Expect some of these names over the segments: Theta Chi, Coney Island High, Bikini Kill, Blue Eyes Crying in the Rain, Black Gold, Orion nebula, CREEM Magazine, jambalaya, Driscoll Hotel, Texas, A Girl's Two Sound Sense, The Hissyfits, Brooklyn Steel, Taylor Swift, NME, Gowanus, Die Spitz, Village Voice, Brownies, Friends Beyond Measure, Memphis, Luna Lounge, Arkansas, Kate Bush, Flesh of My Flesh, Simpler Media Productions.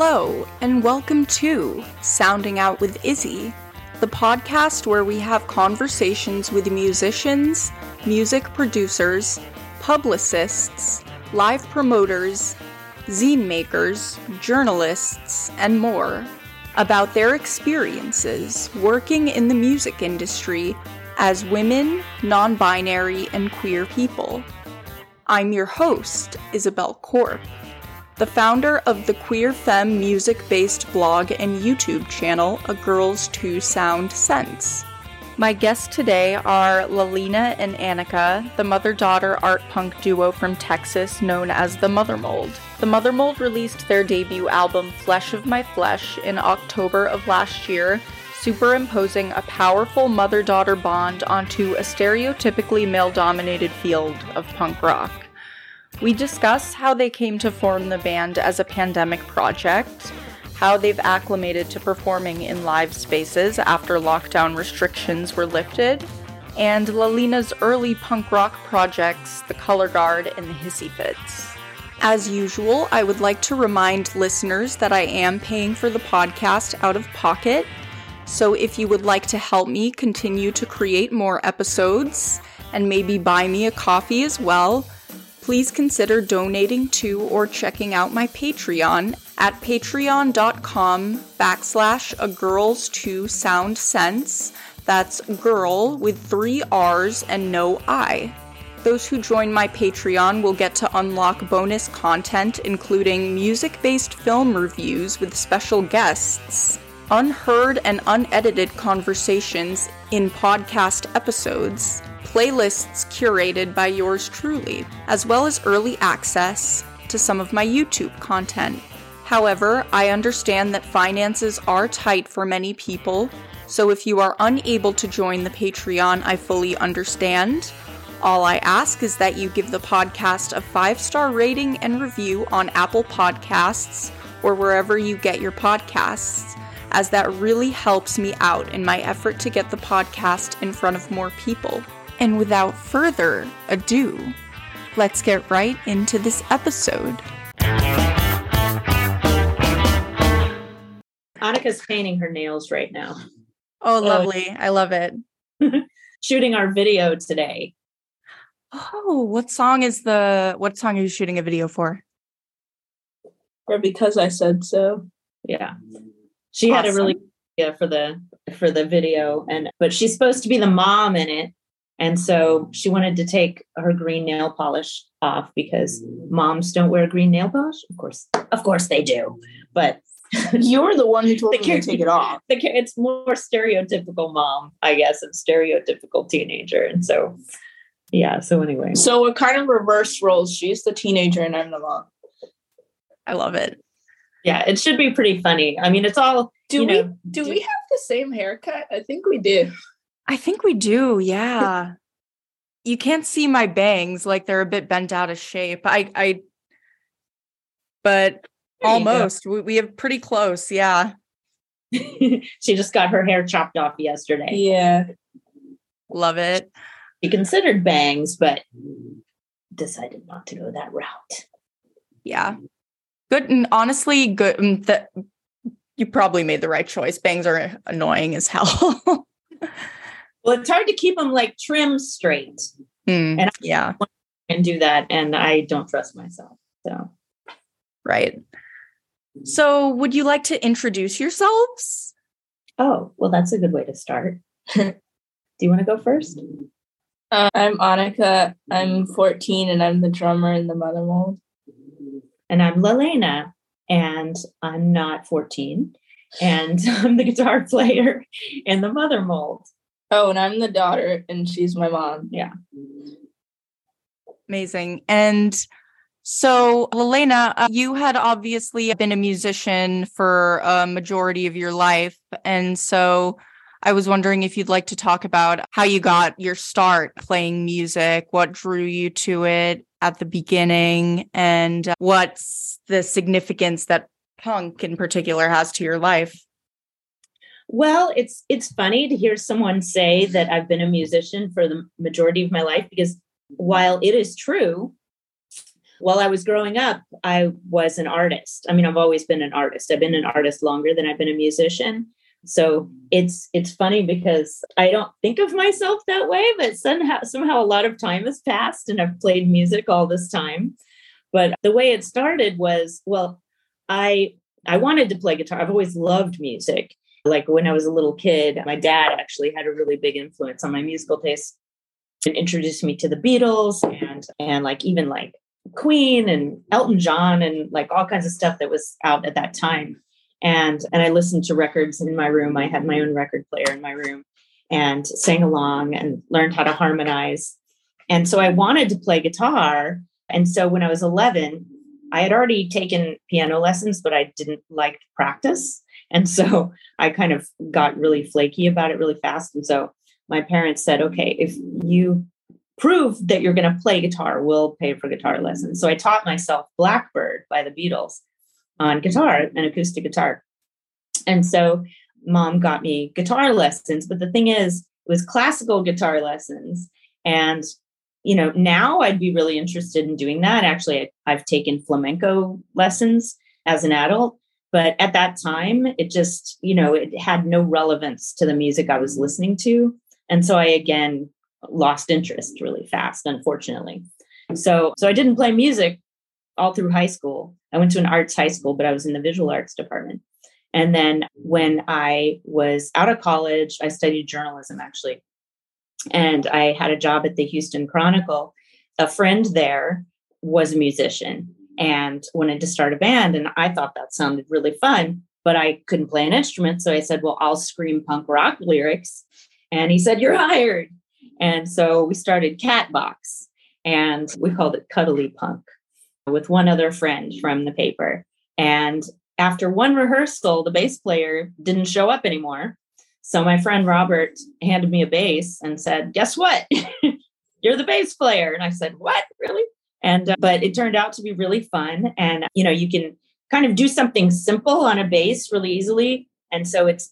Hello, and welcome to Sounding Out with Izzy, the podcast where we have conversations with musicians, music producers, publicists, live promoters, zine makers, journalists, and more about their experiences working in the music industry as women, non-binary, and queer people. I'm your host, Isabel Corp, the founder of the queer femme music-based blog and YouTube channel, A Girl's Two Sound Sense. My guests today are Lalena and Annika, the mother-daughter art punk duo from Texas known as The Mothermold. The Mothermold released their debut album, Flesh of My Flesh, in October of last year, superimposing a powerful mother-daughter bond onto a stereotypically male-dominated field of punk rock. We discuss how they came to form the band as a pandemic project, how they've acclimated to performing in live spaces after lockdown restrictions were lifted, and Lalena's early punk rock projects, The Color Guard and The Hissyfits. As usual, I would like to remind listeners that I am paying for the podcast out of pocket, so if you would like to help me continue to create more episodes, and maybe buy me a coffee as well, please consider donating to or checking out my Patreon at patreon.com/agirls2soundsense. That's girl with 3 R's and no I. Those who join my Patreon will get to unlock bonus content, including music-based film reviews with special guests, unheard and unedited conversations in podcast episodes, playlists curated by yours truly, as well as early access to some of my YouTube content. However, I understand that finances are tight for many people, so if you are unable to join the Patreon, I fully understand. All I ask is that you give the podcast a 5-star rating and review on Apple Podcasts or wherever you get your podcasts, as that really helps me out in my effort to get the podcast in front of more people. And without further ado, let's get right into this episode. Annika's painting her nails right now. Oh, lovely. I love it. Shooting our video today. Oh, what song are you shooting a video for? Or Because I Said So. Yeah. She had a really good idea for the video, but she's supposed to be the mom in it. And so she wanted to take her green nail polish off because moms don't wear green nail polish. Of course they do. But you're the one who told me to take it off. It's more stereotypical mom, I guess, and stereotypical teenager. And so, yeah. So anyway. So what kind of reverse roles? She's the teenager and I'm the mom. I love it. Yeah, it should be pretty funny. I mean, it's all. Do we have the same haircut? I think we do. I think we do, yeah. You can't see my bangs, like they're a bit bent out of shape. But almost. We have pretty close, yeah. She just got her hair chopped off yesterday. Yeah. Love it. She considered bangs, but decided not to go that route. Yeah. Good, and honestly, good. You probably made the right choice. Bangs are annoying as hell. Well, it's hard to keep them like trimmed straight. Mm, and I can do that. And I don't trust myself. So, right. So would you like to introduce yourselves? Oh, well, that's a good way to start. Do you want to go first? I'm Annika. I'm 14 and I'm the drummer in The Mothermold. And I'm Lalena and I'm not 14 and I'm the guitar player in The Mothermold. Oh, and I'm the daughter, and she's my mom. Yeah. Amazing. And so, Lalena, you had obviously been a musician for a majority of your life. And so I was wondering if you'd like to talk about how you got your start playing music, what drew you to it at the beginning, and what's the significance that punk in particular has to your life? Well, it's funny to hear someone say that I've been a musician for the majority of my life, because while it is true, While I was growing up, I was an artist. I mean, I've always been an artist. I've been an artist longer than I've been a musician. So it's funny because I don't think of myself that way, but somehow a lot of time has passed and I've played music all this time. But the way it started was, well, I wanted to play guitar. I've always loved music. Like when I was a little kid, my dad actually had a really big influence on my musical taste and introduced me to the Beatles and like even like Queen and Elton John and like all kinds of stuff that was out at that time. And I listened to records in my room. I had my own record player in my room and sang along and learned how to harmonize. And so I wanted to play guitar. And so when I was 11, I had already taken piano lessons, but I didn't like to practice. And so I kind of got really flaky about it really fast. And so my parents said, okay, if you prove that you're going to play guitar, we'll pay for guitar lessons. So I taught myself Blackbird by the Beatles on guitar, an acoustic guitar. And so mom got me guitar lessons. But the thing is, it was classical guitar lessons. And, you know, now I'd be really interested in doing that. Actually, I've taken flamenco lessons as an adult. But at that time, it just, you know, it had no relevance to the music I was listening to. And so I, again, lost interest really fast, unfortunately. So I didn't play music all through high school. I went to an arts high school, but I was in the visual arts department. And then when I was out of college, I studied journalism, actually. And I had a job at the Houston Chronicle. A friend there was a musician and wanted to start a band. And I thought that sounded really fun, but I couldn't play an instrument. So I said, well, I'll scream punk rock lyrics. And he said, you're hired. And so we started Catbox and we called it Cuddly Punk with one other friend from the paper. And after one rehearsal, the bass player didn't show up anymore. So my friend Robert handed me a bass and said, guess what? You're the bass player. And I said, what? Really? And but it turned out to be really fun. And, you know, you can kind of do something simple on a bass really easily. And so it's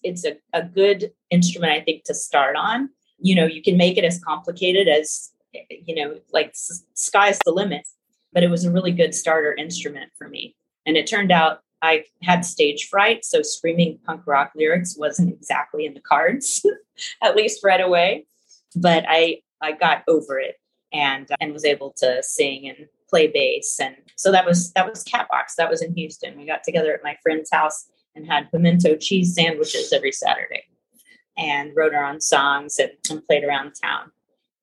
a good instrument, I think, to start on. You know, you can make it as complicated as, you know, like sky's the limit. But it was a really good starter instrument for me. And it turned out I had stage fright. So screaming punk rock lyrics wasn't exactly in the cards, at least right away. But I got over it and was able to sing and play bass. And so that was Catbox. That was in Houston. We got together at my friend's house and had pimento cheese sandwiches every Saturday and wrote our own songs and played around town.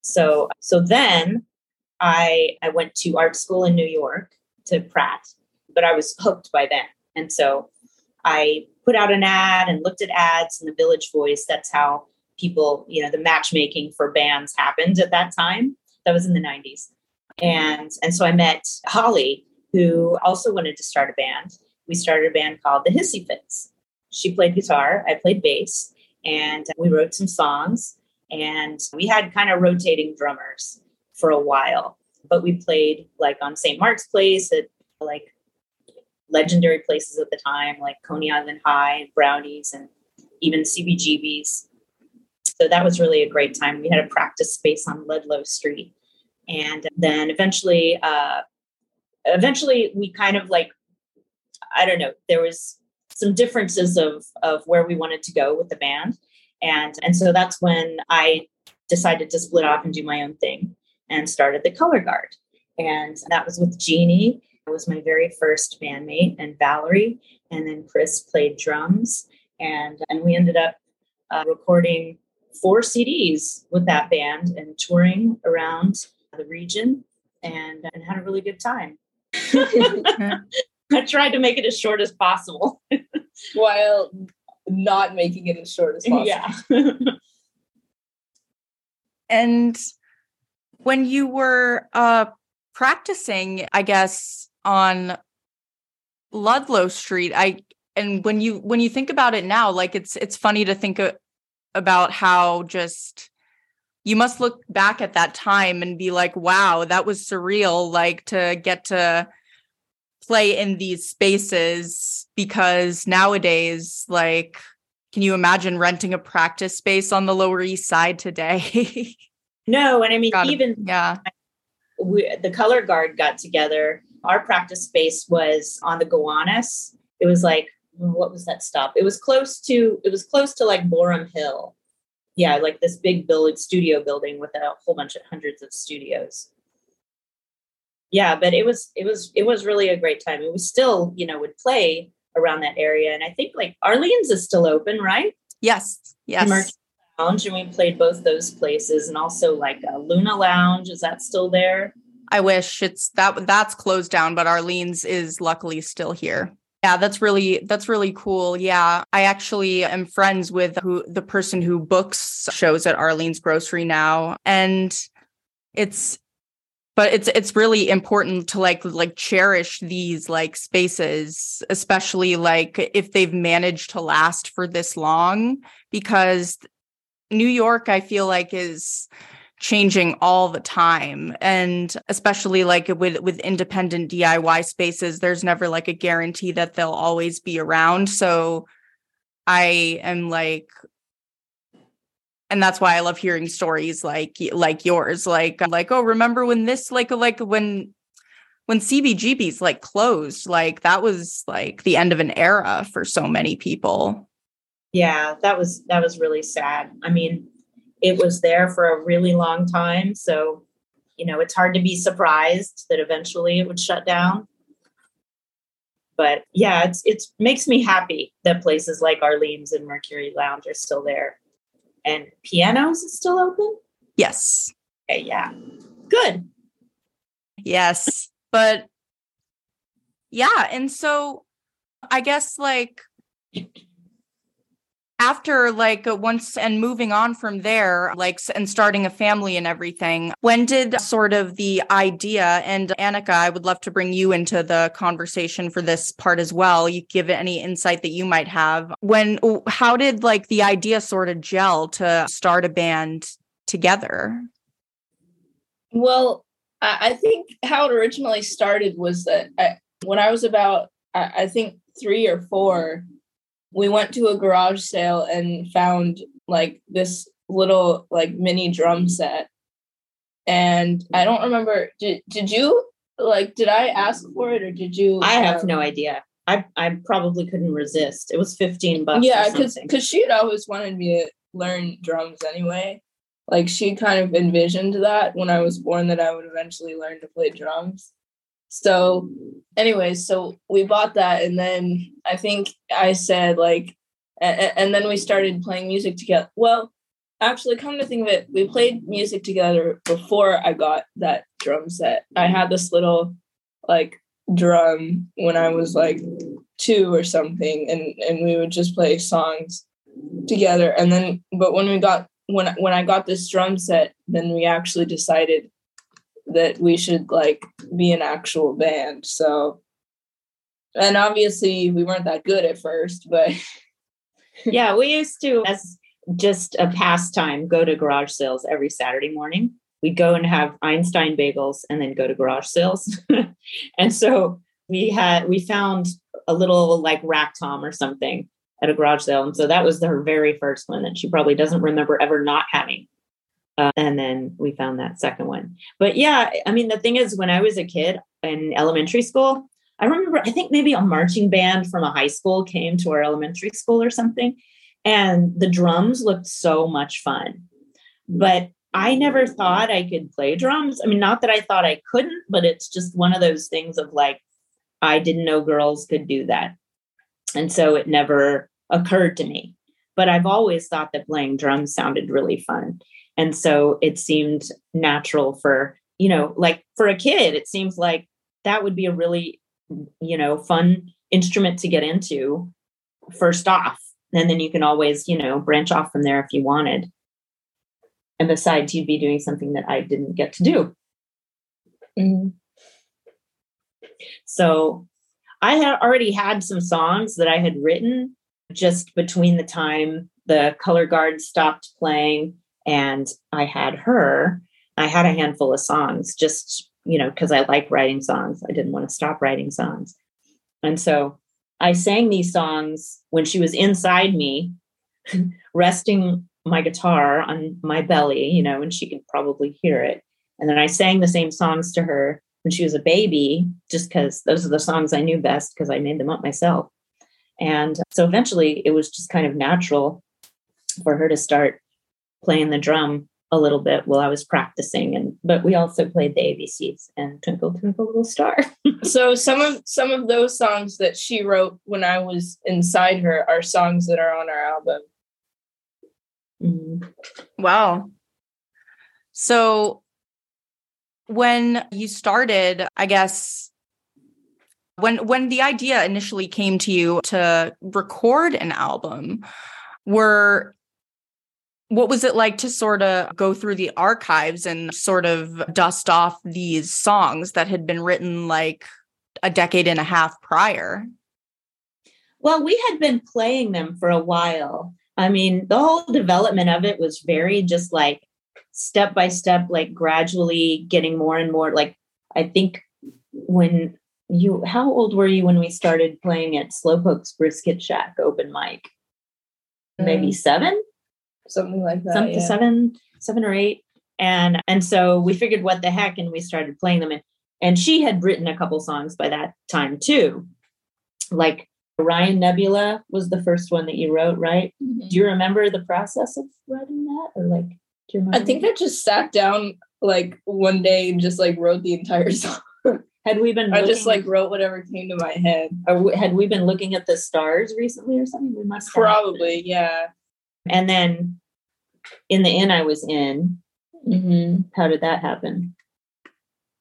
So then I went to art school in New York to Pratt, but I was hooked by then. And so I put out an ad and looked at ads in the Village Voice. That's how people, you know, the matchmaking for bands happened at that time. That was in the 90s. And so I met Holly, who also wanted to start a band. We started a band called The Hissyfits. She played guitar, I played bass, and we wrote some songs. And we had kind of rotating drummers for a while. But we played like on St. Mark's Place at like legendary places at the time, like Coney Island High and Brownies and even CBGB's. So that was really a great time. We had a practice space on Ludlow Street. And then eventually we kind of like, I don't know, there was some differences of where we wanted to go with the band. And so that's when I decided to split off and do my own thing and started The Color Guard. And that was with Jeannie. It was my very first bandmate, and Valerie. And then Chris played drums. And we ended up recording 4 CDs with that band and touring around the region and had a really good time. I tried to make it as short as possible. While not making it as short as possible. Yeah. And when you were practicing, I guess, on Ludlow Street, when you think about it now, like it's funny to think about how just you must look back at that time and be like, wow, that was surreal, like to get to play in these spaces, because nowadays, like, can you imagine renting a practice space on the Lower East Side today? No. And I mean, The Color Guard got together Our practice space was on the Gowanus. It was like, what was that stop? It was close to like Borum Hill. Yeah, like this big studio building with a whole bunch of hundreds of studios. Yeah, but it was really a great time. It was still, would play around that area. And I think like Arlene's is still open, right? Yes. Merchant Lounge, and we played both those places, and also like Luna Lounge. Is that still there? I wish. That's closed down, but Arlene's is luckily still here. Yeah, that's really cool. Yeah, I actually am friends with the person who books shows at Arlene's Grocery now, and it's really important to like cherish these like spaces, especially like if they've managed to last for this long, because New York, I feel like, is changing all the time. And especially like with independent DIY spaces, there's never like a guarantee that they'll always be around. So I am like, and that's why I love hearing stories like yours, like, oh, remember when this, when CBGB's like closed, like that was like the end of an era for so many people. Yeah, that was really sad. I mean, it was there for a really long time. So, it's hard to be surprised that eventually it would shut down. But yeah, it makes me happy that places like Arlene's and Mercury Lounge are still there. And Pianos is still open? Yes. Okay, yeah. Good. Yes. But yeah. And so I guess like... After like once and moving on from there, like and starting a family and everything, when did sort of the idea, and Annika, I would love to bring you into the conversation for this part as well. You give any insight that you might have. How did like the idea sort of gel to start a band together? Well, I think how it originally started was that when I was about, I think 3 or 4, we went to a garage sale and found like this little like mini drum set. And I don't remember, did you like, did I ask for it or did you? I have no idea. I probably couldn't resist. It was $15. Yeah. Cause she had always wanted me to learn drums anyway. Like she kind of envisioned that when I was born that I would eventually learn to play drums. So anyway, so we bought that, and then I think I said like, and then we started playing music together. Well, actually, come to think of it, we played music together before I got that drum set. I had this little like drum when I was like 2 or something, and we would just play songs together. And then, but when I got this drum set, then we actually decided that we should like be an actual band. So, and obviously we weren't that good at first, but yeah, we used to, as just a pastime, go to garage sales every Saturday morning. We'd go and have Einstein bagels and then go to garage sales. And so we found a little like rack tom or something at a garage sale. And so that was her very first one that she probably doesn't remember ever not having. And then we found that second one. But yeah, I mean, the thing is, when I was a kid in elementary school, I remember, I think maybe a marching band from a high school came to our elementary school or something. And the drums looked so much fun. But I never thought I could play drums. I mean, not that I thought I couldn't, but it's just one of those things of like, I didn't know girls could do that. And so it never occurred to me. But I've always thought that playing drums sounded really fun. And so it seemed natural for, like for a kid, it seems like that would be a really, fun instrument to get into first off. And then you can always, branch off from there if you wanted. And besides, you'd be doing something that I didn't get to do. Mm-hmm. So I had already had some songs that I had written just between the time the Color Guard stopped playing and I had her. I had a handful of songs just, because I like writing songs. I didn't want to stop writing songs. And so I sang these songs when she was inside me, resting my guitar on my belly, and she could probably hear it. And then I sang the same songs to her when she was a baby, just because those are the songs I knew best because I made them up myself. And so eventually it was just kind of natural for her to start playing the drum a little bit while I was practicing. But we also played the ABCs and Twinkle Twinkle Little Star. So some of those songs that she wrote when I was inside her are songs that are on our album. Mm. Wow. So when you started, I guess, when the idea initially came to you to record an album, what was it like to sort of go through the archives and sort of dust off these songs that had been written like a decade and a half prior? Well, we had been playing them for a while. I mean, the whole development of it was very just like step by step, like gradually getting more and more. Like, I think how old were you when we started playing at Slowpoke's Brisket Shack open mic? Maybe 7, something like that. Yeah. 7 or 8. And so we figured what the heck, and we started playing them. And she had written a couple songs by that time too. Like Orion Nebula was the first one that you wrote, right? Mm-hmm. Do you remember the process of writing that, or like? I think I just sat down like one day and just like wrote the entire song. Had we been? I just like wrote whatever came to my head. Or had we been looking at the stars recently or something? We must probably, have. Yeah. And then In the Inn I Was In. Mm-hmm. How did that happen?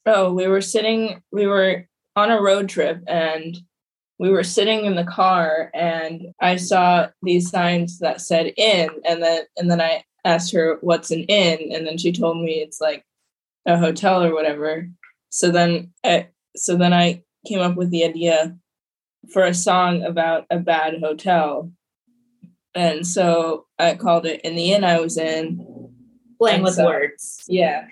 Oh, we were on a road trip and we were sitting in the car, and I saw these signs that said "inn," and then I asked her what's an inn, and then she told me it's like a hotel or whatever. So then I came up with the idea for a song about a bad hotel, and so I called it "In the Inn I Was In," playing with words. Yeah.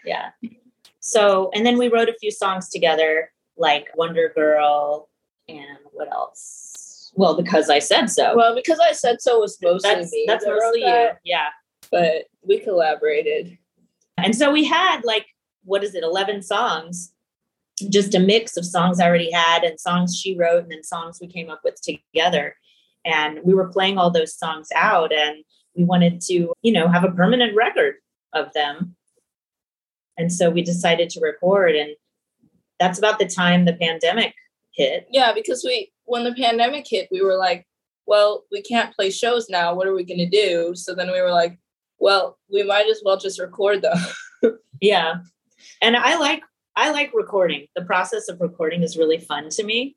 So, and then we wrote a few songs together, like "Wonder Girl" and what else? Well, "Because I Said So." Well, "Because I Said So" was mostly me. That's mostly you. Yeah. But we collaborated. And so we had 11 songs, just a mix of songs I already had and songs she wrote and then songs we came up with together. And we were playing all those songs out, and we wanted to, have a permanent record of them. And so we decided to record, and that's about the time the pandemic hit. Yeah, because when the pandemic hit, we were like, well, we can't play shows now. What are we going to do? So then we were like, well, we might as well just record them. Yeah. And I like recording. The process of recording is really fun to me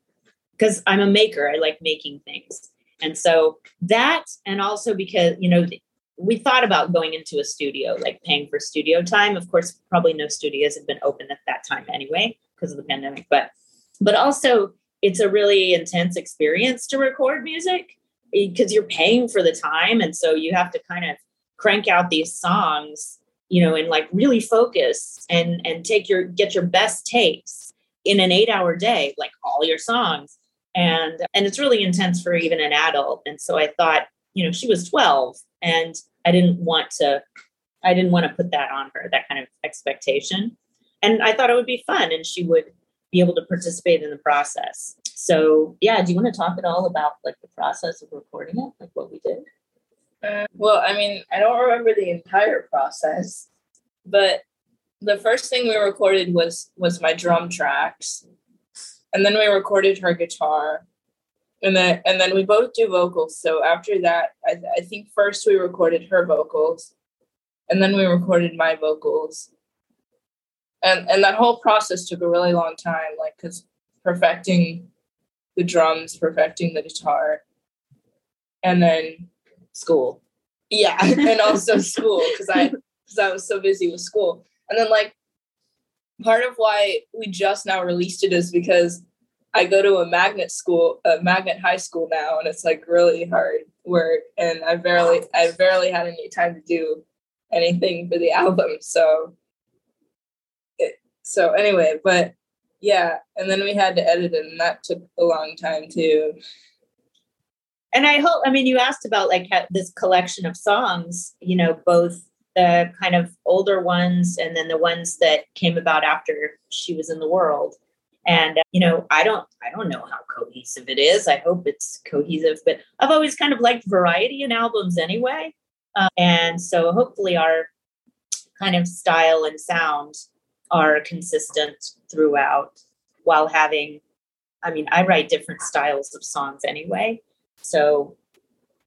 because I'm a maker. I like making things. And so that, and also because, we thought about going into a studio, like paying for studio time. Of course, probably no studios had been open at that time anyway because of the pandemic, but also it's a really intense experience to record music because you're paying for the time. And so you have to kind of crank out these songs, and like really focus and get your best takes in an 8-hour day, like all your songs. And it's really intense for even an adult. And so I thought, she was 12, and I didn't want to put that on her, that kind of expectation. And I thought it would be fun, and she would be able to participate in the process. So yeah, do you want to talk at all about like the process of recording it, like what we did? Well, I mean, I don't remember the entire process, but the first thing we recorded was my drum tracks, and then we recorded her guitar, and then we both do vocals. So after that, I think first we recorded her vocals, and then we recorded my vocals, and that whole process took a really long time, like because perfecting the drums, perfecting the guitar, and then school. Yeah. And also school, because I was so busy with school. And then like part of why we just now released it is because I go to a magnet high school now, and it's like really hard work, and I barely had any time to do anything for the album. So anyway, but yeah. And then we had to edit it, and that took a long time too. And I hope, you asked about like this collection of songs, both the kind of older ones and then the ones that came about after she was in the world. And, you know, I don't know how cohesive it is. I hope it's cohesive, but I've always kind of liked variety in albums anyway. And so hopefully our kind of style and sound are consistent throughout while having, I mean, I write different styles of songs anyway. So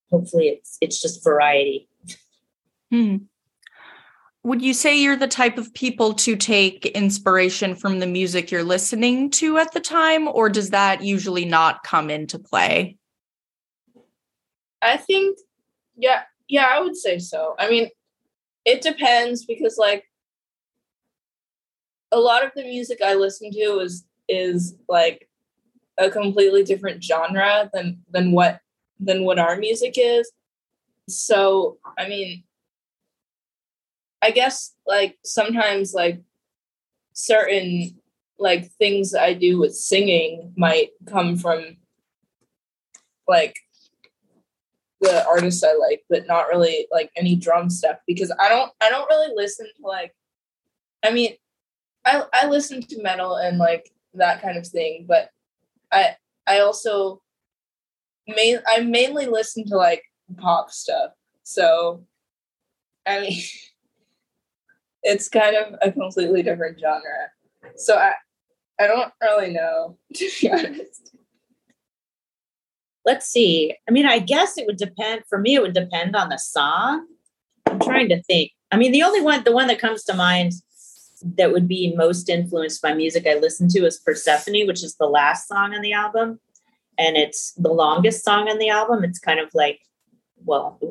hopefully it's just variety. Hmm. Would you say you're the type of people to take inspiration from the music you're listening to at the time, or does that usually not come into play? I think, yeah, I would say so. I mean, it depends because, like, a lot of the music I listen to is like a completely different genre than what our music is. So, I mean, I guess like sometimes like certain like things I do with singing might come from like the artists I like, but not really like any drum stuff because I don't really listen to like, I mean, I listen to metal and like that kind of thing, but I mainly listen to like pop stuff. So I mean it's kind of a completely different genre. So I don't really know, to be honest. Let's see. I mean, I guess it would depend on the song. I'm trying to think. I mean, the one that comes to mind that would be most influenced by music I listen to is Persephone, which is the last song on the album. And it's the longest song on the album. It's kind of like, well,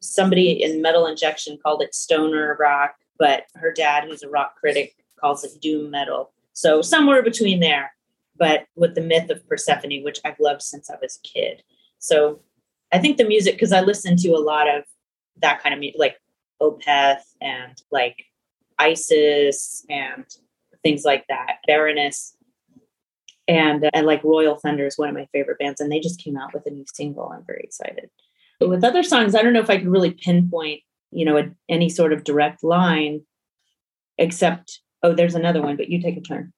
somebody in Metal Injection called it stoner rock, but her dad, who's a rock critic, calls it doom metal. So somewhere between there, but with the myth of Persephone, which I've loved since I was a kid. So I think the music, because I listen to a lot of that kind of music, like Opeth and like Isis and things like that, Baroness. And like Royal Thunder is one of my favorite bands. And they just came out with a new single. I'm very excited. But with other songs, I don't know if I could really pinpoint, you know, any sort of direct line except, oh, there's another one, but you take a turn.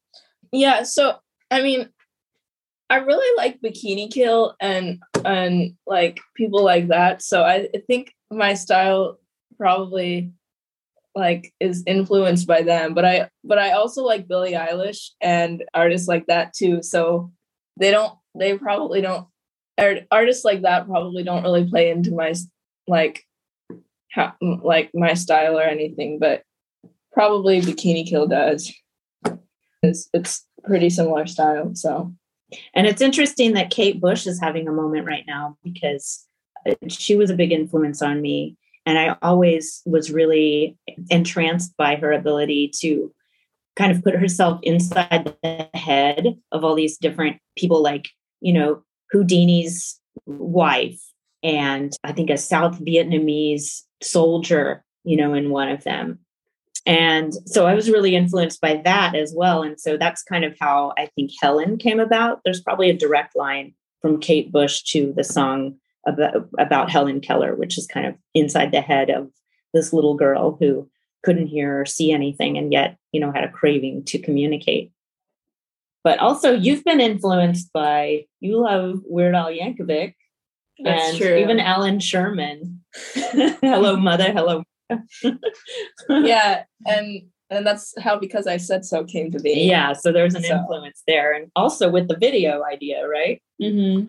Yeah. So, I mean, I really like Bikini Kill and like people like that. So I think my style probably like is influenced by them, but I also like Billie Eilish and artists like that too. So artists like that probably don't really play into my like my style or anything, but probably Bikini Kill does. It's pretty similar style. So, and it's interesting that Kate Bush is having a moment right now because she was a big influence on me, and I always was really entranced by her ability to kind of put herself inside the head of all these different people, like, you know, Houdini's wife, and I think a South Vietnamese soldier, you know, in one of them. And so I was really influenced by that as well. And so that's kind of how I think Helen came about. There's probably a direct line from Kate Bush to the song about Helen Keller, which is kind of inside the head of this little girl who couldn't hear or see anything and yet, you know, had a craving to communicate. But also, you've been influenced by, you love Weird Al Yankovic. That's and true. Even Alan Sherman. Hello, mother. Hello. Yeah, and that's how Because I Said So came to be. Yeah, so there's an influence there, and also with the video idea, right? Mm-hmm.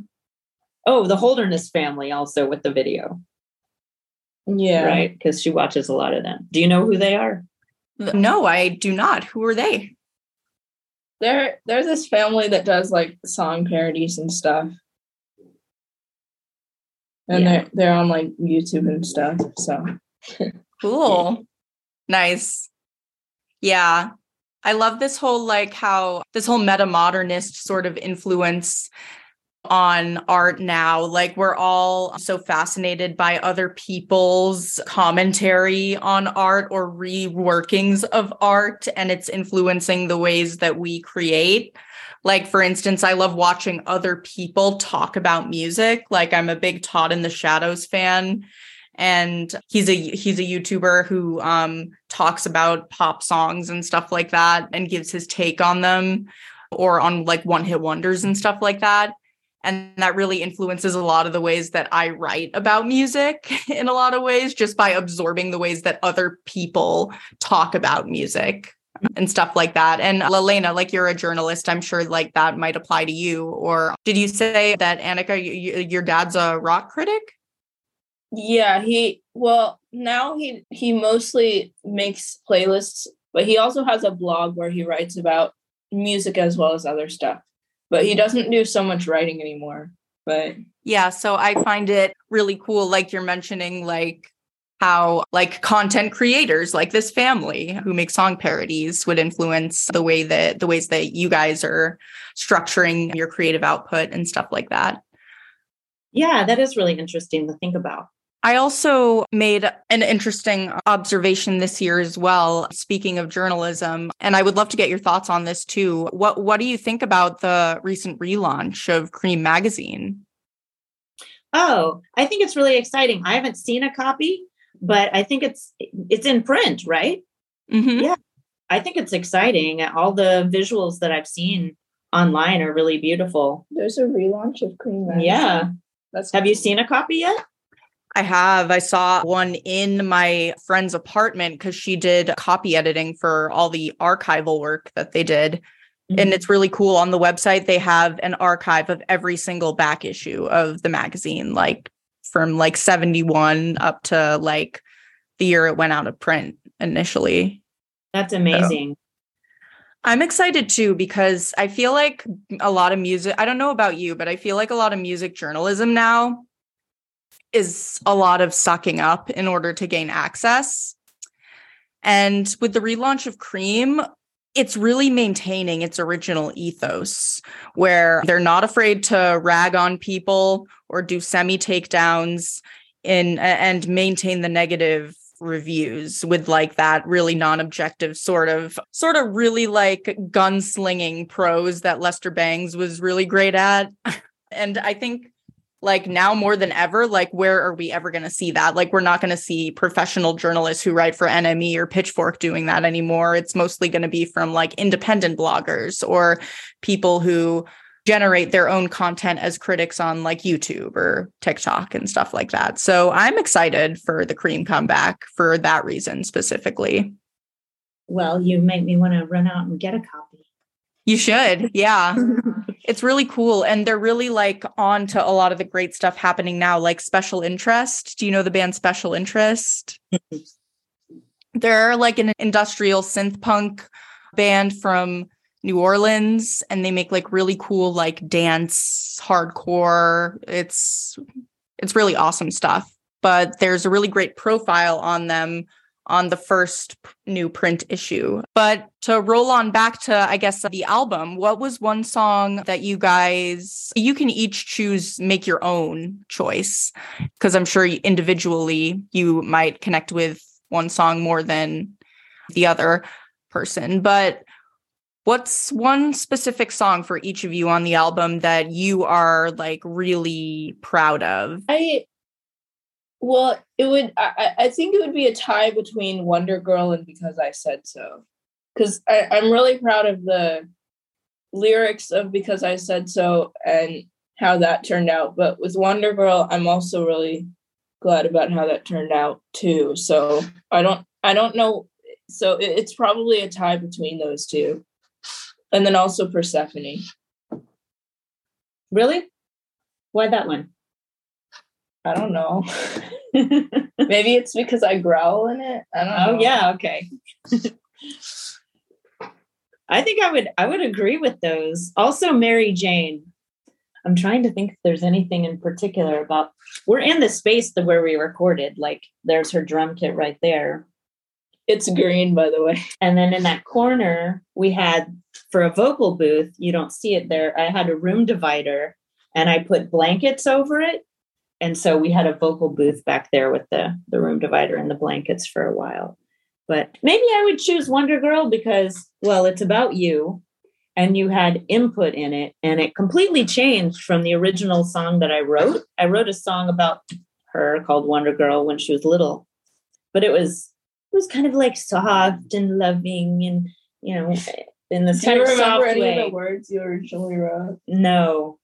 Oh, the Holderness family also with the video. Yeah, right. Because she watches a lot of them. Do you know who they are? No, I do not. Who are they? There's this family that does like song parodies and stuff. And yeah. They're on like YouTube and stuff. So cool. Nice. Yeah. I love this whole like how this whole metamodernist sort of influence on art now. Like we're all so fascinated by other people's commentary on art or reworkings of art, and it's influencing the ways that we create. Like, for instance, I love watching other people talk about music. Like I'm a big Todd in the Shadows fan. And he's a YouTuber who talks about pop songs and stuff like that and gives his take on them or on like one hit wonders and stuff like that. And that really influences a lot of the ways that I write about music in a lot of ways, just by absorbing the ways that other people talk about music and stuff like that. And Lalena, like you're a journalist, I'm sure like that might apply to you. Or did you say that Annika, your dad's a rock critic? Yeah, now he mostly makes playlists, but he also has a blog where he writes about music as well as other stuff. But he doesn't do so much writing anymore. But yeah, so I find it really cool, like you're mentioning, like how like content creators like this family who make song parodies would influence the ways that you guys are structuring your creative output and stuff like that. Yeah, that is really interesting to think about. I also made an interesting observation this year as well, speaking of journalism, and I would love to get your thoughts on this too. What do you think about the recent relaunch of CREEM Magazine? Oh, I think it's really exciting. I haven't seen a copy, but I think it's in print, right? Mm-hmm. Yeah, I think it's exciting. All the visuals that I've seen online are really beautiful. There's a relaunch of CREEM Magazine. Yeah. Have you seen a copy yet? I have. I saw one in my friend's apartment because she did copy editing for all the archival work that they did. Mm-hmm. And it's really cool. On the website, they have an archive of every single back issue of the magazine, like from like 71 up to like the year it went out of print initially. That's amazing. So I'm excited too, because I feel like a lot of music, I don't know about you, but I feel like a lot of music journalism now is a lot of sucking up in order to gain access. And with the relaunch of CREEM, it's really maintaining its original ethos where they're not afraid to rag on people or do semi-takedowns and maintain the negative reviews with like that really non-objective sort of really like gunslinging prose that Lester Bangs was really great at. And I think like now more than ever, like where are we ever going to see that? Like we're not going to see professional journalists who write for NME or Pitchfork doing that anymore. It's mostly going to be from like independent bloggers or people who generate their own content as critics on like YouTube or TikTok and stuff like that. So I'm excited for the CREEM comeback for that reason specifically. Well, you make me want to run out and get a copy. You should. Yeah. It's really cool. And they're really like on to a lot of the great stuff happening now, like Special Interest. Do you know the band Special Interest? They're like an industrial synth punk band from New Orleans, and they make like really cool, like dance, hardcore. It's really awesome stuff. But there's a really great profile on them on the first new print issue. But to roll on back to, I guess, the album, what was one song that you guys, you can each choose, make your own choice, because I'm sure individually you might connect with one song more than the other person. But what's one specific song for each of you on the album that you are like really proud of? I think it would be a tie between Wonder Girl and Because I Said So. Because I'm really proud of the lyrics of Because I Said So and how that turned out. But with Wonder Girl, I'm also really glad about how that turned out too. So I don't know. So it's probably a tie between those two. And then also Persephone. Really? Why that one? I don't know. Maybe it's because I growl in it. I don't know. Oh, yeah. Okay. I think I would agree with those. Also, Mary Jane. I'm trying to think if there's anything in particular about, we're in the space where we recorded. Like there's her drum kit right there. It's green, by the way. And then in that corner, we had, for a vocal booth, you don't see it there, I had a room divider and I put blankets over it. And so we had a vocal booth back there with the room divider and the blankets for a while. But maybe I would choose Wonder Girl because, well, it's about you and you had input in it. And it completely changed from the original song that I wrote. I wrote a song about her called Wonder Girl when she was little. But it was kind of like soft and loving and, you know, in this kind of soft way. Do you remember any of the words you originally wrote? No.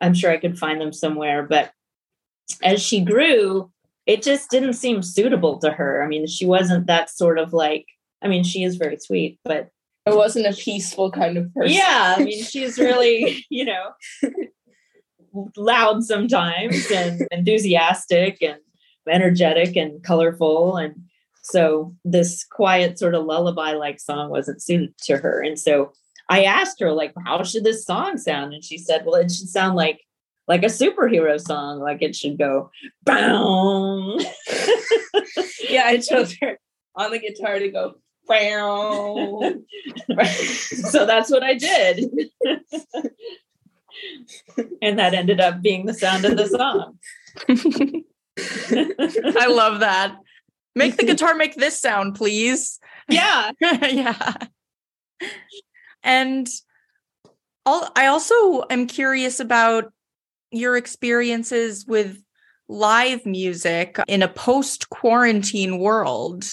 I'm sure I could find them somewhere. But as she grew, it just didn't seem suitable to her. I mean, she wasn't that sort of like, I mean, she is very sweet, but it wasn't a peaceful kind of person. Yeah. I mean, she's really, you know, loud sometimes and enthusiastic and energetic and colorful. And so this quiet sort of lullaby-like song wasn't suited to her. And so I asked her, like, how should this song sound? And she said, well, it should sound like a superhero song. Like it should go, boom. Yeah, I chose her on the guitar to go, boom. So that's what I did. And that ended up being the sound of the song. I love that. Make the guitar make this sound, please. Yeah. Yeah. And I also am curious about your experiences with live music in a post-quarantine world.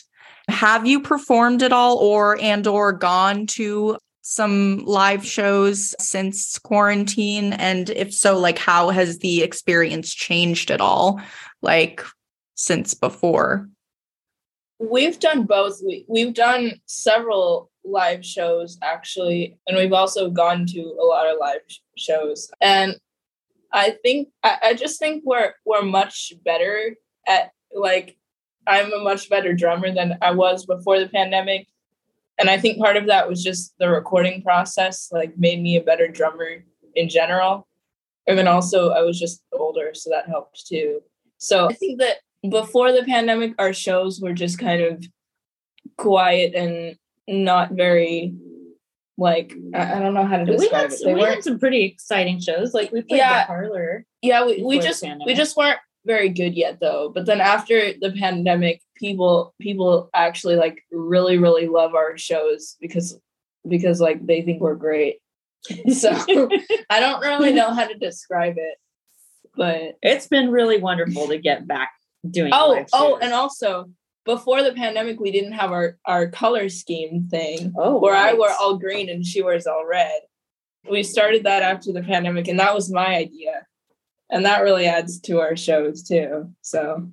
Have you performed at all or gone to some live shows since quarantine? And if so, like, how has the experience changed at all, like, since before? We've done both. We've done several live shows, actually. And we've also gone to a lot of live shows. And I think, I just think we're much better at, like, I'm a much better drummer than I was before the pandemic. And I think part of that was just the recording process, like, made me a better drummer in general. And then also I was just older, so that helped too. So I think that before the pandemic, our shows were just kind of quiet and not very, like, I don't know how to describe it. We had some pretty exciting shows. Like, we played The Parlor. Yeah, we just weren't very good yet, though. But then after the pandemic, people actually, like, really, really love our shows because like, they think we're great. So I don't really know how to describe it. But it's been really wonderful to get back doing live shows. Oh, and also before the pandemic, we didn't have our color scheme thing where I wore all green and she wears all red. We started that after the pandemic, and that was my idea. And that really adds to our shows too. So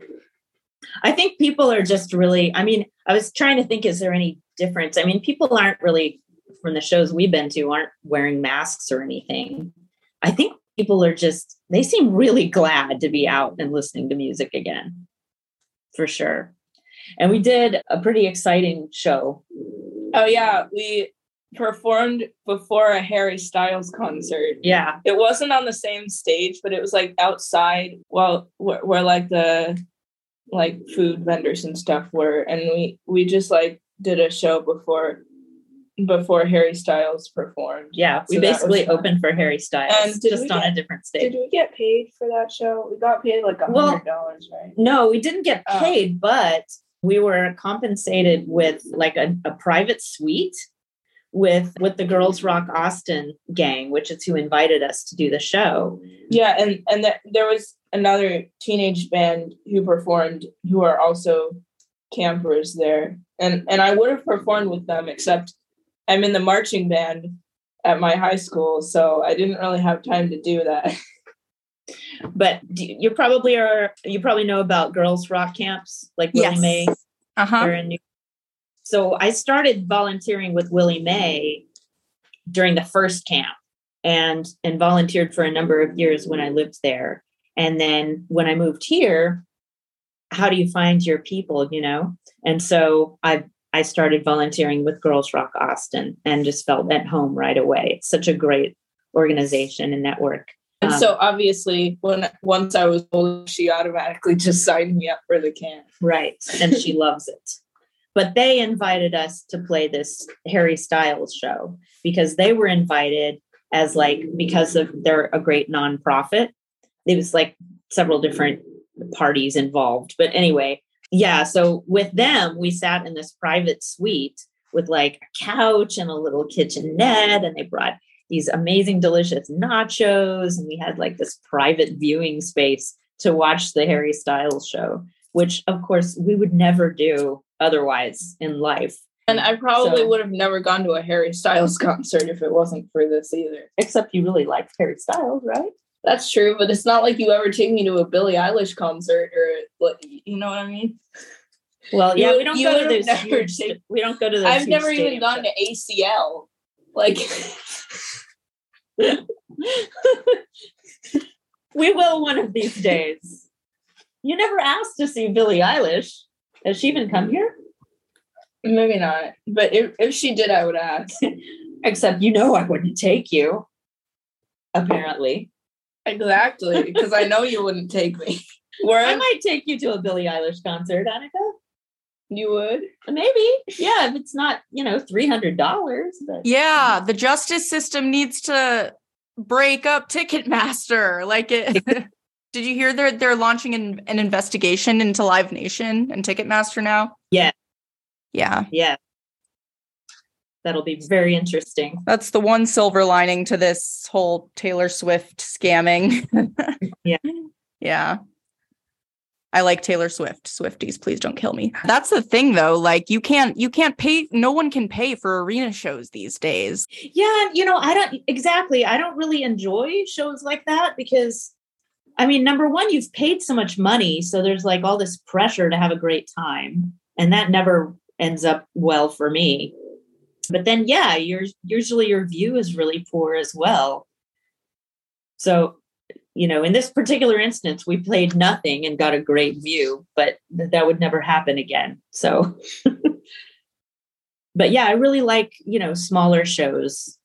I think people are just really, I mean, I was trying to think, is there any difference? I mean, people aren't really, from the shows we've been to, aren't wearing masks or anything. I think people are just, they seem really glad to be out and listening to music again, for sure. And we did a pretty exciting show. Oh, yeah. We performed before a Harry Styles concert. Yeah. It wasn't on the same stage, but it was, like, outside where like, the, like, food vendors and stuff were. And we just, like, did a show before Harry Styles performed. Yeah. We basically opened for Harry Styles, and just on a different stage. Did we get paid for that show? We got paid like $100, right? No, we didn't get paid, but we were compensated with, like, a private suite with the Girls Rock Austin gang, which is who invited us to do the show. Yeah. And there was another teenage band who performed, who are also campers there. And I would have performed with them, except I'm in the marching band at my high school, so I didn't really have time to do that. But you probably know about Girls Rock camps, like Willie May. Uh-huh. So I started volunteering with Willie May during the first camp and volunteered for a number of years when I lived there. And then when I moved here, how do you find your people, you know? And so I started volunteering with Girls Rock Austin and just felt at home right away. It's such a great organization and network. And so obviously once I was old, she automatically just signed me up for the camp. Right. And she loves it. But they invited us to play this Harry Styles show because they were invited as, like, because of they're a great nonprofit. It was like several different parties involved. But anyway, yeah. So with them, we sat in this private suite with, like, a couch and a little kitchenette, and they brought these amazing, delicious nachos. And we had, like, this private viewing space to watch the Harry Styles show, which of course we would never do otherwise in life. And I probably would have never gone to a Harry Styles concert if it wasn't for this either. Except you really liked Harry Styles, right? That's true, but it's not like you ever take me to a Billie Eilish concert, or you know what I mean? Well, yeah, we don't go to those. I've never even gone to ACL. Like, we will one of these days. You never asked to see Billie Eilish. Has she even come here? Maybe not. But if she did, I would ask. Except, I wouldn't take you. Apparently. Exactly. Because I know you wouldn't take me. I might take you to a Billie Eilish concert, Annika. You would? Maybe. Yeah. If it's not, $300. But. Yeah. The justice system needs to break up Ticketmaster. Like it. Did you hear they're launching an investigation into Live Nation and Ticketmaster now? Yeah. Yeah. Yeah. That'll be very interesting. That's the one silver lining to this whole Taylor Swift scamming. Yeah. Yeah. I like Taylor Swift. Swifties, please don't kill me. That's the thing though. Like you can't pay, no one can pay for arena shows these days. Yeah. I don't really enjoy shows like that because number one, you've paid so much money. So there's like all this pressure to have a great time. And that never ends up well for me. But then, yeah, your view is really poor as well. So, in this particular instance, we played nothing and got a great view, but that would never happen again. So, but yeah, I really like, smaller shows,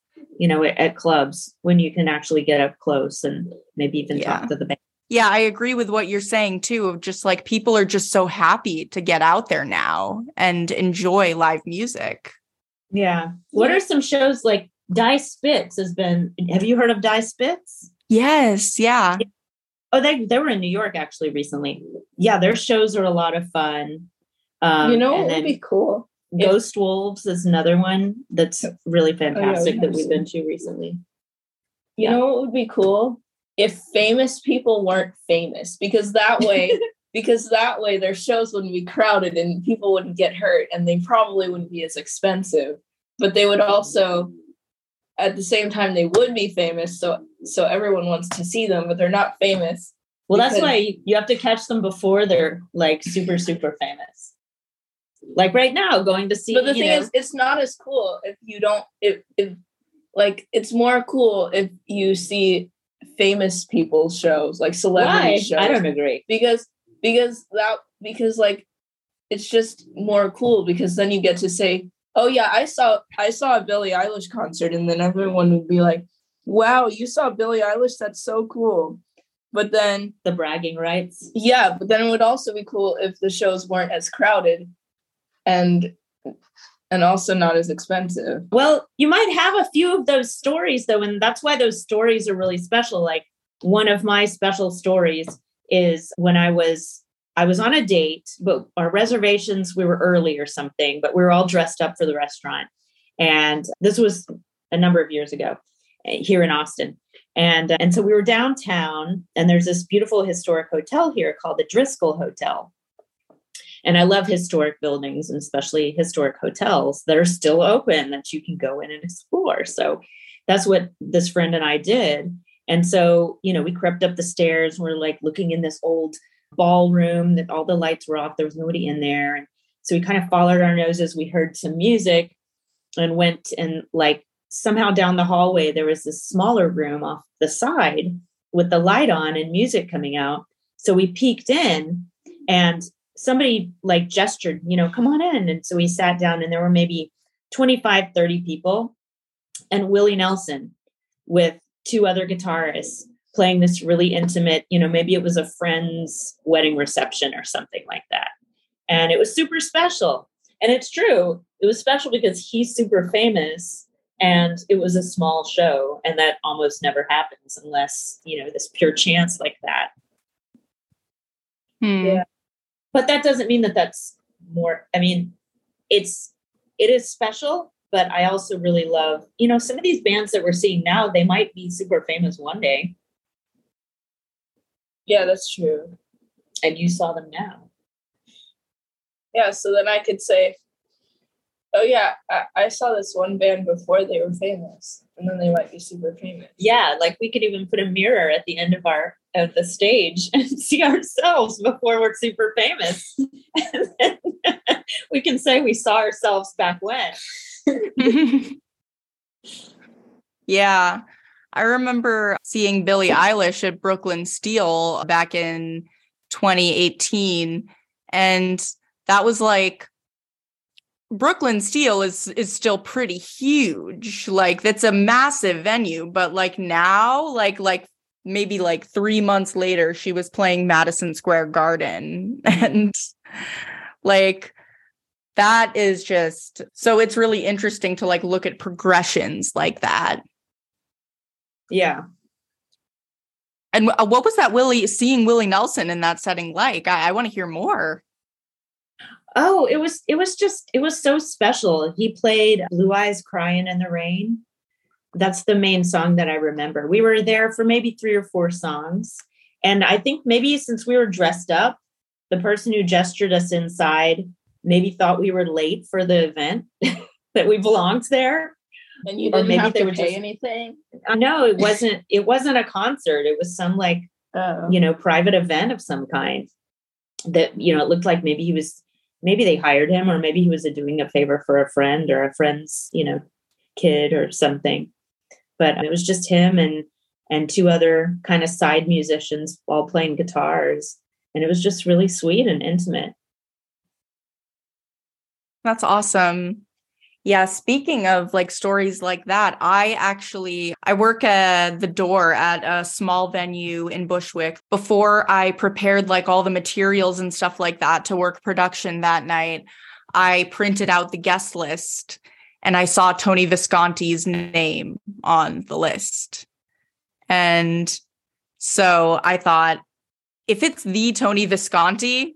at clubs when you can actually get up close and maybe even talk to the band. Yeah, I agree with what you're saying, too, of just like people are just so happy to get out there now and enjoy live music. Yeah. What are some shows like Die Spitz have you heard of Die Spitz? Yes. Yeah. Oh, they were in New York actually recently. Yeah. Their shows are a lot of fun. It would be cool. Ghost Wolves is another one that's really fantastic that we've been to recently. You know what would be cool? If famous people weren't famous, because that way their shows wouldn't be crowded and people wouldn't get hurt and they probably wouldn't be as expensive, but they would also, at the same time, they would be famous. So everyone wants to see them, but they're not famous. Well, that's why you have to catch them before they're like super, super famous. Like right now going to see, but the thing is, it's not as cool if you don't, if like, it's more cool if you see famous people's shows, like celebrity shows. I don't agree. Because like it's just more cool because then you get to say, oh yeah, I saw a Billie Eilish concert, and then everyone would be like, wow, you saw Billie Eilish, that's so cool. But then the bragging rights. Yeah, but then it would also be cool if the shows weren't as crowded and also not as expensive. Well, you might have a few of those stories, though, and that's why those stories are really special. Like, one of my special stories is when I was on a date, but our reservations, we were early or something, but we were all dressed up for the restaurant. And this was a number of years ago here in Austin. And so we were downtown, and there's this beautiful historic hotel here called the Driscoll Hotel. And I love historic buildings, and especially historic hotels that are still open that you can go in and explore. So that's what this friend and I did. And so, we crept up the stairs. We're like looking in this old ballroom that all the lights were off. There was nobody in there. And so we kind of followed our noses. We heard some music and went and like somehow down the hallway, there was this smaller room off the side with the light on and music coming out. So we peeked in and somebody like gestured, come on in. And so we sat down and there were maybe 25, 30 people and Willie Nelson with two other guitarists playing this really intimate, maybe it was a friend's wedding reception or something like that. And it was super special. And it's true. It was special because he's super famous and it was a small show. And that almost never happens unless, this pure chance like that. Hmm. Yeah. But that doesn't mean that that's more, it is special, but I also really love, some of these bands that we're seeing now, they might be super famous one day. Yeah, that's true. And you saw them now. Yeah, so then I could say, oh yeah, I saw this one band before they were famous, and then they might be super famous. Yeah, like we could even put a mirror at the end of the stage and see ourselves before we're super famous. And then we can say we saw ourselves back when. Yeah. I remember seeing Billie Eilish at Brooklyn Steel back in 2018. And that was like, Brooklyn Steel is still pretty huge. Like, that's a massive venue. But like now, like maybe like 3 months later, she was playing Madison Square Garden. And like, that is just, so it's really interesting to like look at progressions like that. Yeah. And what was that seeing Willie Nelson in that setting like? I want to hear more. Oh, it was so special. He played Blue Eyes Crying in the Rain. That's the main song that I remember. We were there for maybe 3 or 4 songs. And I think maybe since we were dressed up, the person who gestured us inside maybe thought we were late for the event, that we belonged there. And you didn't have to pay anything? No, it wasn't a concert. It was some like, private event of some kind that, it looked like maybe they hired him, or maybe he was doing a favor for a friend or a friend's, kid or something. But it was just him and 2 other kind of side musicians all playing guitars. And it was just really sweet and intimate. That's awesome. Yeah. Speaking of like stories like that, I work at the door at a small venue in Bushwick. Before I prepared like all the materials and stuff like that to work production that night, I printed out the guest list and I saw Tony Visconti's name on the list. And so I thought, if it's the Tony Visconti,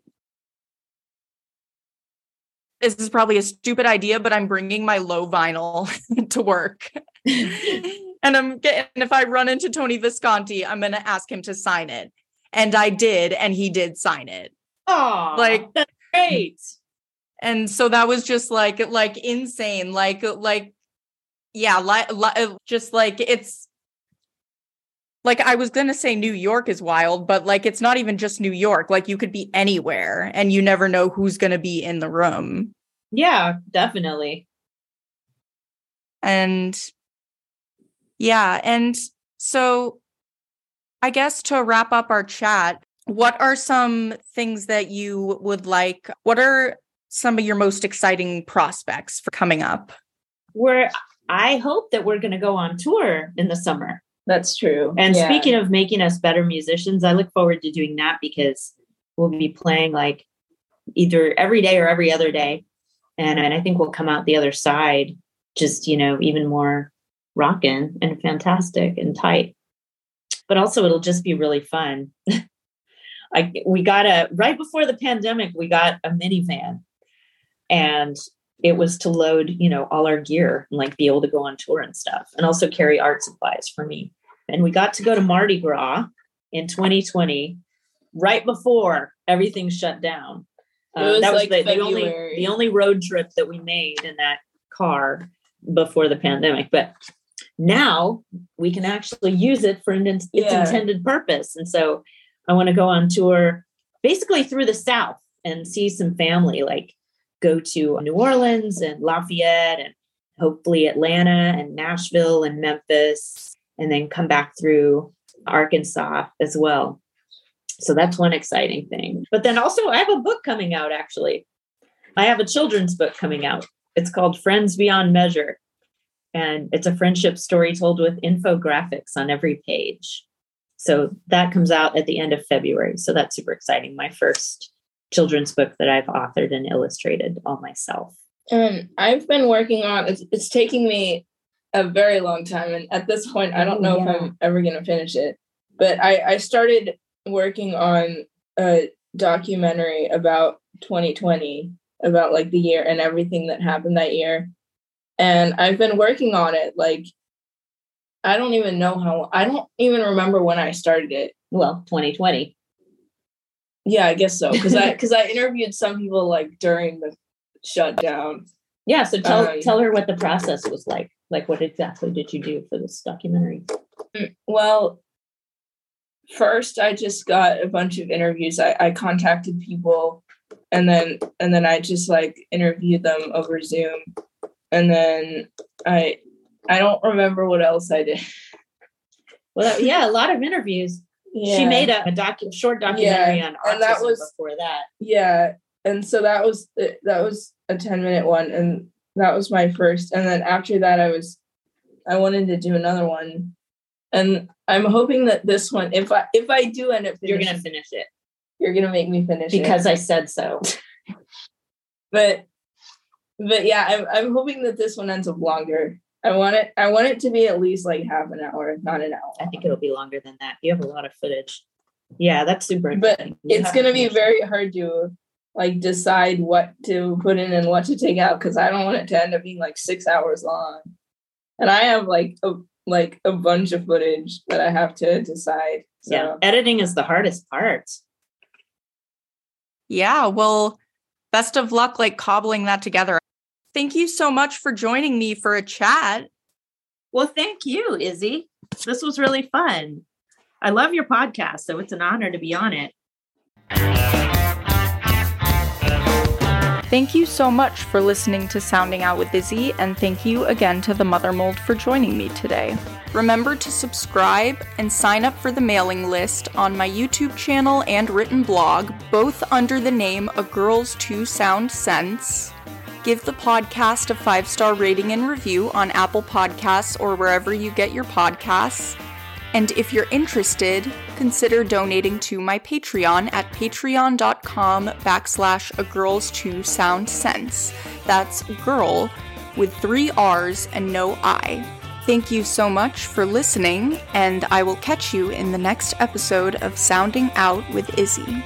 this is probably a stupid idea, but I'm bringing my low vinyl to work. And if I run into Tony Visconti, I'm going to ask him to sign it. And I did. And he did sign it. Oh, like, that's great. And so that was just like insane. Like I was going to say New York is wild, but like, it's not even just New York. Like you could be anywhere and you never know who's going to be in the room. Yeah, definitely. And yeah. And so I guess to wrap up our chat, what are some things that you would like? What are some of your most exciting prospects for coming up? I hope that we're going to go on tour in the summer. That's true. And yeah. Speaking of making us better musicians, I look forward to doing that because we'll be playing like either every day or every other day. And I think we'll come out the other side just, even more rocking and fantastic and tight. But also it'll just be really fun. Right before the pandemic, we got a minivan and it was to load, all our gear and like be able to go on tour and stuff, and also carry art supplies for me. And we got to go to Mardi Gras in 2020, right before everything shut down. That was the only road trip that we made in that car before the pandemic. But now we can actually use it for its intended purpose. And so I want to go on tour basically through the South and see some family, like go to New Orleans and Lafayette and hopefully Atlanta and Nashville and Memphis, and then come back through Arkansas as well. So that's one exciting thing. But then also I have a book coming out, actually. I have a children's book coming out. It's called Friends Beyond Measure. And it's a friendship story told with infographics on every page. So that comes out at the end of February. So that's super exciting. My first children's book that I've authored and illustrated all myself. I've been working on, it's taking me a very long time. And at this point, I don't know if I'm ever going to finish it, but I started working on a documentary about 2020, about like the year and everything that happened that year. And I've been working on it. Like, I don't even remember when I started it. Well, 2020. Yeah, I guess so. Because I interviewed some people like during the shutdown. Yeah. So tell her what the process was like. Like, what exactly did you do for this documentary? Well, first, I just got a bunch of interviews. I contacted people, and then I just like interviewed them over Zoom, and then I don't remember what else I did. Well, yeah, a lot of interviews. Yeah. She made a short documentary on autism, and that was before that. Yeah, and so that was a 10-minute one, and that was my first. And then after that, I wanted to do another one, and I'm hoping that this one, if I do end up, you're gonna finish it. You're gonna make me finish because I said so. But yeah, I'm hoping that this one ends up longer. I want it to be at least like half an hour, if not an hour. I think it'll be longer than that. You have a lot of footage. Yeah, that's super interesting. But it's going to be very hard to like decide what to put in and what to take out, because I don't want it to end up being like 6 hours long. And I have like a bunch of footage that I have to decide. So. Yeah, editing is the hardest part. Yeah, well, best of luck like cobbling that together. Thank you so much for joining me for a chat. Well, thank you, Izzy. This was really fun. I love your podcast, so it's an honor to be on it. Thank you so much for listening to Sounding Out with Izzy, and thank you again to The Mothermold for joining me today. Remember to subscribe and sign up for the mailing list on my YouTube channel and written blog, both under the name A Girl's Two Sound Sense. Give the podcast a 5-star rating and review on Apple Podcasts or wherever you get your podcasts. And if you're interested, consider donating to my Patreon at patreon.com/agirls2soundsense. That's girl with 3 R's and no I. Thank you so much for listening, and I will catch you in the next episode of Sounding Out with Izzy.